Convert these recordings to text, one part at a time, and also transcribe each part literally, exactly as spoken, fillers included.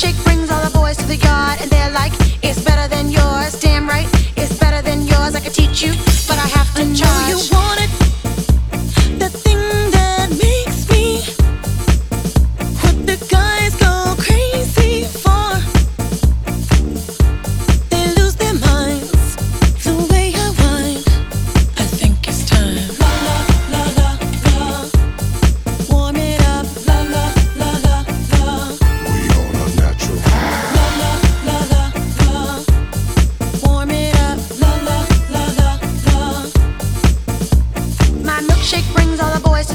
milkshake brings all the boys to the yard, and they're like, it's better than yours. Damn right, it's better than yours. I could teach you, but I have to I charge. Know you want it, the thing that makes me what the guys go crazy for. They lose their minds the way I whine. I think it's time. La la la la la. Warm it up. La la la la la. We on a natural. La la la la la. Warm it up. La la la la la. My milkshake brings all the boys to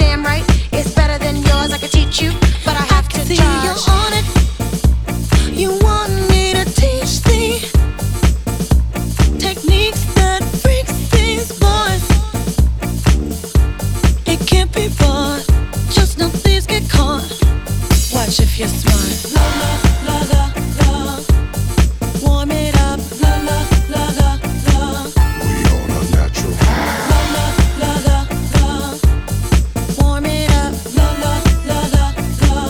Damn right, it's better than yours. I could teach you, but I have to charge. I can see you're on it. You want me to teach thee techniques that freaks these boys. It can't be bought, just know thieves get caught. Watch if you're smart. La la la la la. Warm it up. La la la la la. We on a natural. La la la la la. Warm it up. La la la la la.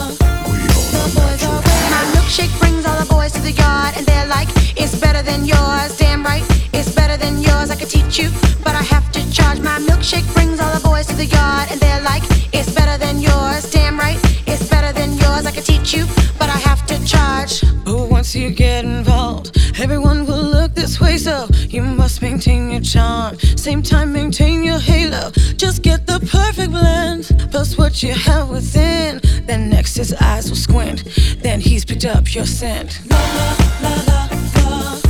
We on a natural. My milkshake brings all the boys to the yard, and they're like, it's better than yours. Damn right, it's better than yours. I could teach you, but I have to charge. My milkshake brings all the boys to the yard, and they're like, it's better than yours. Damn right, it's better than yours. I could teach you, but I have to charge. But once you get involved, everyone will look this way, so you must maintain your charm. Same time, maintain your halo. Just get the perfect blend, plus what you have within. Then next, his eyes will squint. Then he's picked up your scent. La la la la la.